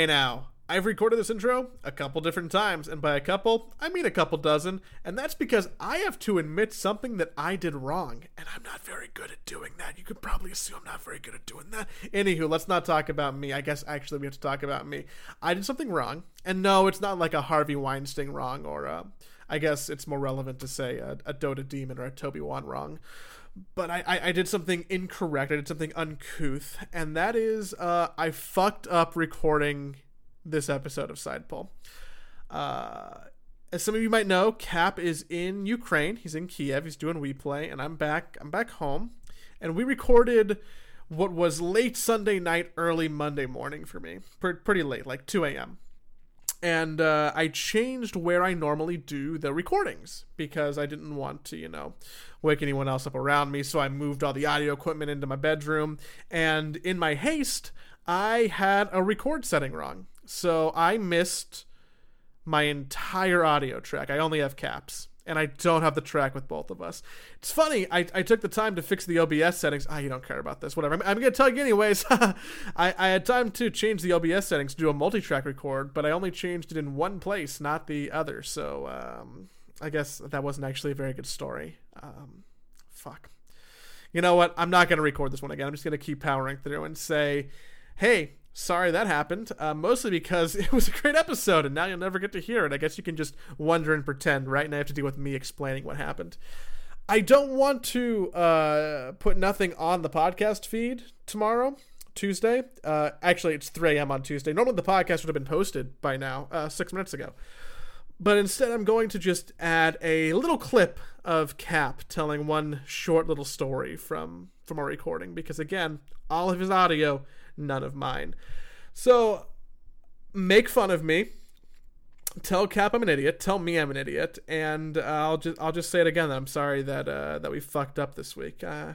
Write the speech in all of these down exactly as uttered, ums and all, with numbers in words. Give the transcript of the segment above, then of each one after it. Hey now, I've recorded this intro a couple different times, and by a couple, I mean a couple dozen, and that's because I have to admit something that I did wrong, and I'm not very good at doing that. You could probably assume I'm not very good at doing that. Anywho, let's not talk about me. I guess actually we have to talk about me. I did something wrong, and no, it's not like a Harvey Weinstein wrong, or uh, I guess it's more relevant to say a, a Dota Demon or a Toby Wan wrong. But I, I, I did something incorrect. I did something uncouth. And that is uh, I fucked up recording this episode of Side Pull. Uh, as some of you might know, Cap is in Ukraine. He's in Kiev. He's doing WePlay. And I'm back. I'm back home. And we recorded what was late Sunday night, early Monday morning for me. P- pretty late, like two a.m. And uh, I changed where I normally do the recordings because I didn't want to, you know, wake anyone else up around me. So I moved all the audio equipment into my bedroom. And in my haste, I had a record setting wrong. So I missed my entire audio track. I only have Caps. And I don't have the track with both of us. It's funny. I, I took the time to fix the O B S settings. Ah, oh, you don't care about this. Whatever. I'm, I'm going to tell you anyways. I, I had time to change the O B S settings to do a multi-track record, but I only changed it in one place, not the other. So um, I guess that wasn't actually a very good story. Um, fuck. You know what? I'm not going to record this one again. I'm just going to keep powering through and say, hey, sorry that happened, uh, mostly because it was a great episode, and now you'll never get to hear it. I guess you can just wonder and pretend, right? And I have to deal with me explaining what happened. I don't want to uh, put nothing on the podcast feed tomorrow, Tuesday. Uh, actually, it's three a.m. on Tuesday. Normally, the podcast would have been posted by now, uh, six minutes ago. But instead, I'm going to just add a little clip of Cap telling one short little story from, from our recording, because, again, all of his audio, none of mine. So make fun of me, tell Cap I'm an idiot, tell me I'm an idiot, and uh, I'll just I'll just say it again. I'm sorry that uh, that we fucked up this week. Uh,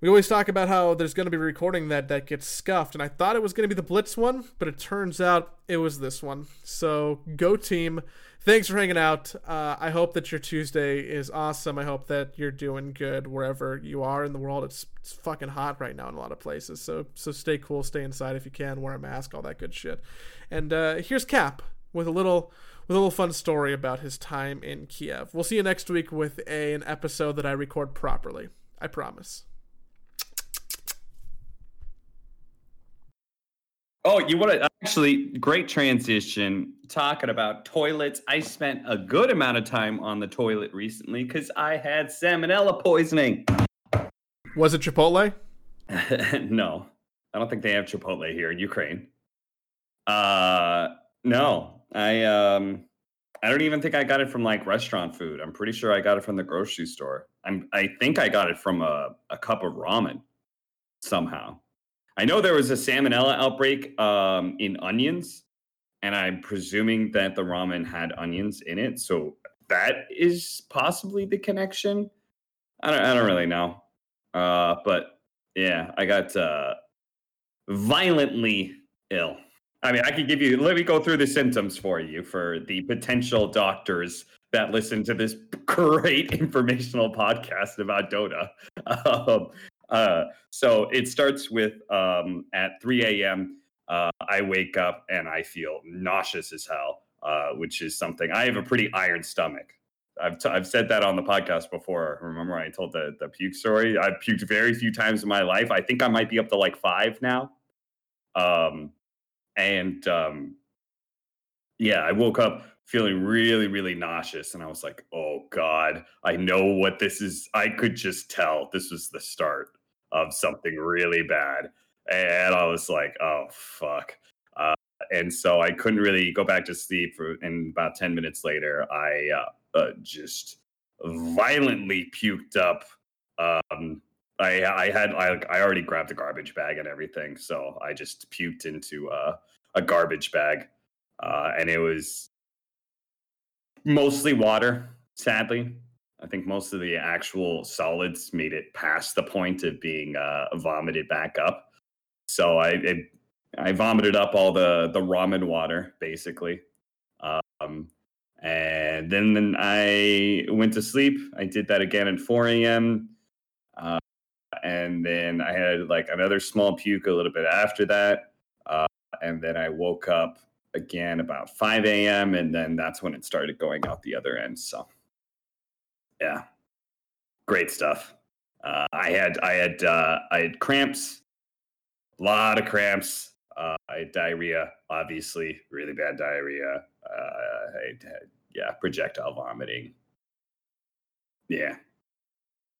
we always talk about how there's going to be a recording that that gets scuffed, and I thought it was going to be the Blitz one, but it turns out it was this one. So go team! Thanks for hanging out. Uh, I hope that your Tuesday is awesome. I hope that you're doing good wherever you are in the world. It's, it's fucking hot right now in a lot of places. So so stay cool, stay inside if you can, wear a mask, all that good shit. And uh, here's Cap with a little with a little fun story about his time in Kiev. We'll see you next week with a, an episode that I record properly. I promise. Oh, you want to actually great transition talking about toilets. I spent a good amount of time on the toilet recently because I had salmonella poisoning. Was it Chipotle? No, I don't think they have Chipotle here in Ukraine. Uh, no, I um, I don't even think I got it from like restaurant food. I'm pretty sure I got it from the grocery store. I'm I think I got it from a, a cup of ramen somehow. I know there was a salmonella outbreak um, in onions, and I'm presuming that the ramen had onions in it, so that is possibly the connection. I don't, I don't really know, uh, but yeah, I got uh, violently ill. I mean, I could give you. Let me go through the symptoms for you for the potential doctors that listen to this great informational podcast about Dota. Um, Uh, so it starts with, um, at three a.m., uh, I wake up and I feel nauseous as hell, uh, which is something. I have a pretty iron stomach. I've, t- I've said that on the podcast before. Remember I told the, the puke story? I've puked very few times in my life. I think I might be up to like five now. Um, and, um, yeah, I woke up feeling really, really nauseous. And I was like, oh God, I know what this is. I could just tell this was the start of something really bad. And I was like, oh, fuck. Uh, and so I couldn't really go back to sleep. For, and about ten minutes later, I uh, uh, just violently puked up. Um, I, I had, I, I already grabbed a garbage bag and everything. So I just puked into uh, a garbage bag. Uh, and it was mostly water, sadly. I think most of the actual solids made it past the point of being uh, vomited back up. So I, I I vomited up all the, the ramen water, basically. Um, and then, then I went to sleep. I did that again at four a.m. Uh, and then I had like another small puke a little bit after that. Uh, and then I woke up again about five a.m. and then that's when it started going out the other end. So yeah, great stuff. Uh, I had I had uh, I had cramps, a lot of cramps. Uh, I had diarrhea, obviously, really bad diarrhea. Uh, I had, yeah, projectile vomiting. Yeah,